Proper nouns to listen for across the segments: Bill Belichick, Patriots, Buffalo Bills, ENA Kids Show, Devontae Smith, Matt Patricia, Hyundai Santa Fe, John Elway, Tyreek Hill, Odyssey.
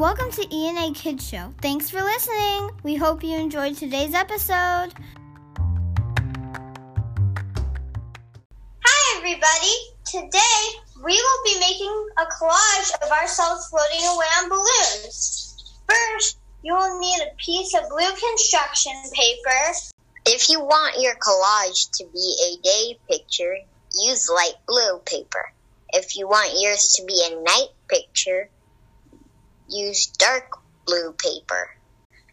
Welcome to ENA Kids Show. Thanks for listening. We hope you enjoyed today's episode. Hi, everybody. Today, we will be making a collage of ourselves floating away on balloons. First, you will need a piece of blue construction paper. If you want your collage to be a day picture, use light blue paper. If you want yours to be a night picture, use dark blue paper.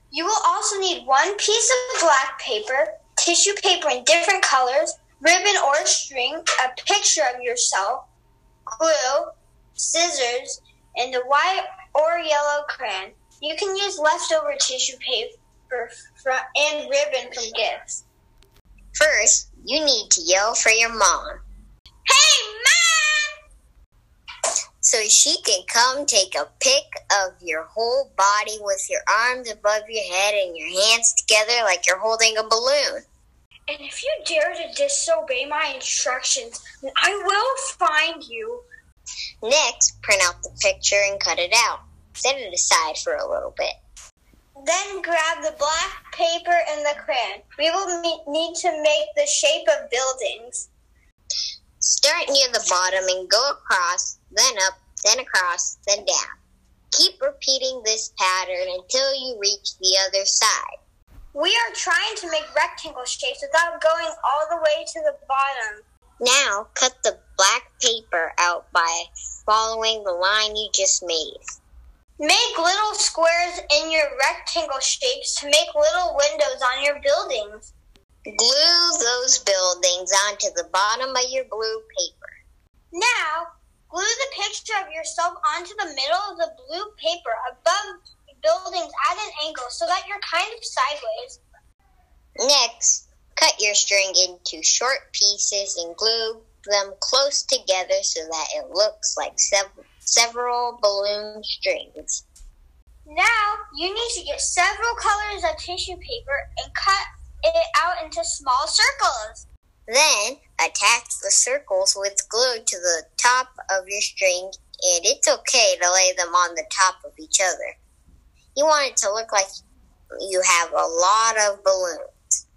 You will also need one piece of black paper, tissue paper in different colors, ribbon or string, a picture of yourself, glue, scissors, and a white or yellow crayon. You can use leftover tissue paper and ribbon from gifts. First, you need to yell for your mom. Hey, Mom! So she can come take a pic of your whole body with your arms above your head and your hands together like you're holding a balloon. And if you dare to disobey my instructions, I will find you. Next, print out the picture and cut it out. Set it aside for a little bit. Then grab the black paper and the crayon. We will need to make the shape of buildings. Start near the bottom and go across, then up, then across, then down. Keep repeating this pattern until you reach the other side. We are trying to make rectangle shapes without going all the way to the bottom. Now, cut the black paper out by following the line you just made. Make little squares in your rectangle shapes to make little windows on your buildings. Glue those buildings onto the bottom of your blue paper. Now, glue the picture of yourself onto the middle of the blue paper above buildings at an angle so that you're kind of sideways. Next, cut your string into short pieces and glue them close together so that it looks like several balloon strings. Now, you need to get several colors of tissue paper and cut it out into small circles. Then, attach the circles with glue to the top of your string, and it's okay to lay them on the top of each other. You want it to look like you have a lot of balloons.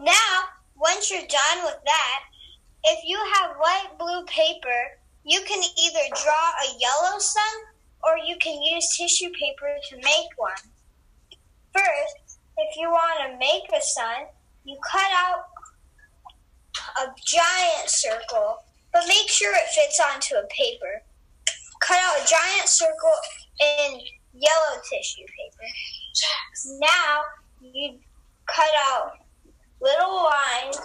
Now, once you're done with that, if you have light blue paper, you can either draw a yellow sun or you can use tissue paper to make one. First, if you want to make a sun, you cut out a giant circle, but make sure it fits onto a paper. Cut out a giant circle in yellow tissue paper. Now, you cut out little lines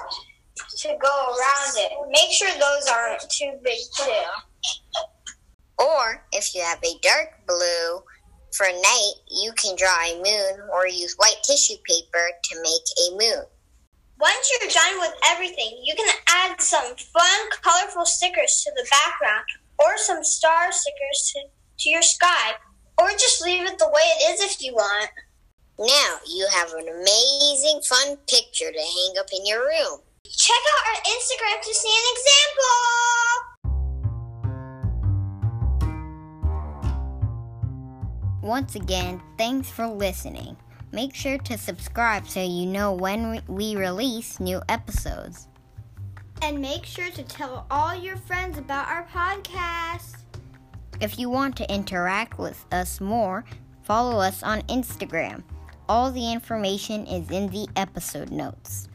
to go around it. Make sure those aren't too big too. Or, if you have a dark blue for night, you can draw a moon or use white tissue paper to make a moon. Once you're done with everything, you can add some fun, colorful stickers to the background or some star stickers to your sky, or just leave it the way it is if you want. Now, you have an amazing, fun picture to hang up in your room. Check out our Instagram to see an example! Once again, thanks for listening. Make sure to subscribe so you know when we release new episodes. And make sure to tell all your friends about our podcast. If you want to interact with us more, follow us on Instagram. All the information is in the episode notes.